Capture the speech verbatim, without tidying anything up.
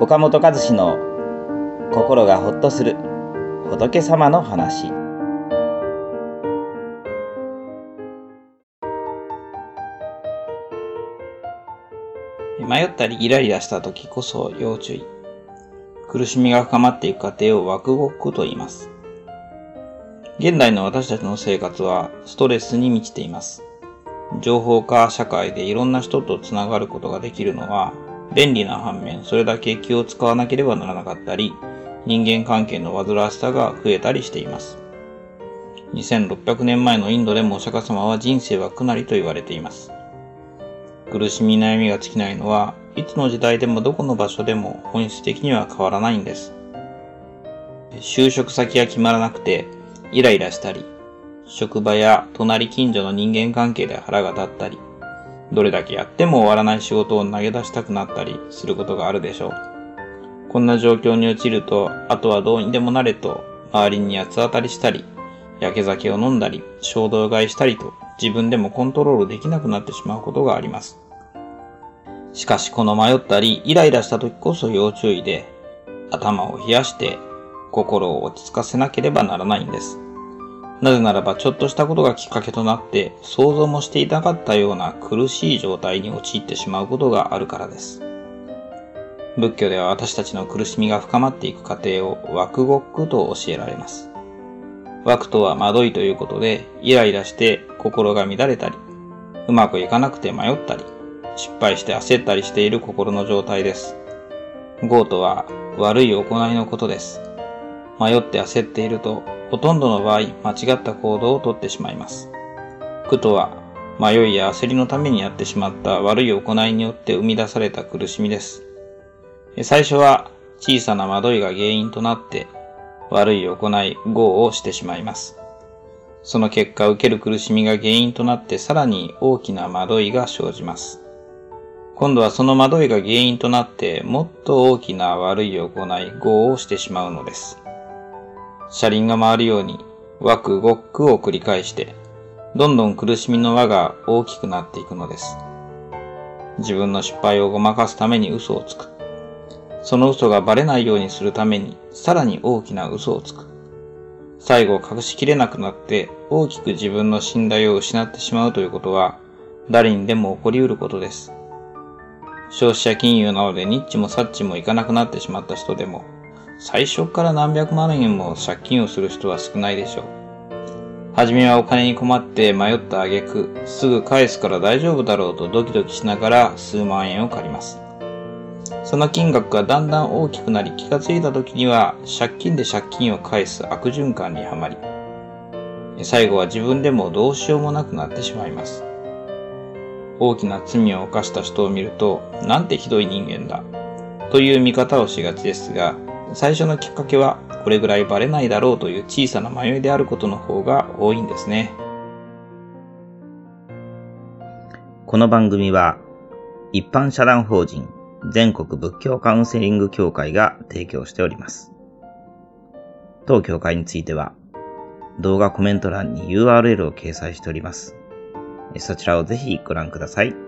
岡本和志の心がほっとする仏様の話。迷ったりイライラした時こそ要注意。苦しみが深まっていく過程をわくごくと言います。現代の私たちの生活はストレスに満ちています。情報化社会でいろんな人とつながることができるのは便利な反面、それだけ気を使わなければならなかったり、人間関係の煩わしさが増えたりしています。にせんろっぴゃくねんまえのインドでもお釈迦様は人生は苦なりと言われています。苦しみ悩みが尽きないのは、いつの時代でもどこの場所でも本質的には変わらないんです。就職先が決まらなくてイライラしたり、職場や隣近所の人間関係で腹が立ったり、どれだけやっても終わらない仕事を投げ出したくなったりすることがあるでしょう。こんな状況に陥ると、あとはどうにでもなれと周りに八つ当たりしたり、やけ酒を飲んだり、衝動買いしたりと、自分でもコントロールできなくなってしまうことがあります。しかしこの迷ったりイライラした時こそ要注意で、頭を冷やして心を落ち着かせなければならないんです。なぜならばちょっとしたことがきっかけとなって想像もしていなかったような苦しい状態に陥ってしまうことがあるからです。仏教では私たちの苦しみが深まっていく過程をわくごくと教えられます。わくとは惑いということで、イライラして心が乱れたり、うまくいかなくて迷ったり、失敗して焦ったりしている心の状態です。ごとは悪い行いのことです。迷って焦っていると、ほとんどの場合間違った行動をとってしまいます。苦とは迷いや焦りのためにやってしまった悪い行いによって生み出された苦しみです。最初は小さな惑いが原因となって、悪い行い、業をしてしまいます。その結果、受ける苦しみが原因となって、さらに大きな惑いが生じます。今度はその惑いが原因となって、もっと大きな悪い行い、業をしてしまうのです。車輪が回るように、わくごくを繰り返して、どんどん苦しみの輪が大きくなっていくのです。自分の失敗をごまかすために嘘をつく。その嘘がバレないようにするためにさらに大きな嘘をつく。最後隠しきれなくなって大きく自分の信頼を失ってしまうということは誰にでも起こりうることです。消費者金融などでニッチもサッチもいかなくなってしまった人でも最初から何百万円も借金をする人は少ないでしょう。初めはお金に困って迷った挙句、すぐ返すから大丈夫だろうとドキドキしながら数万円を借ります。その金額がだんだん大きくなり、気がついた時には借金で借金を返す悪循環にはまり、最後は自分でもどうしようもなくなってしまいます。大きな罪を犯した人を見ると、なんてひどい人間だという見方をしがちですが、最初のきっかけはこれぐらいバレないだろうという小さな迷いであることの方が多いんですね。この番組は一般社団法人全国仏教カウンセリング協会が提供しております。当協会については、動画コメント欄に ユーアールエル を掲載しております。そちらをぜひご覧ください。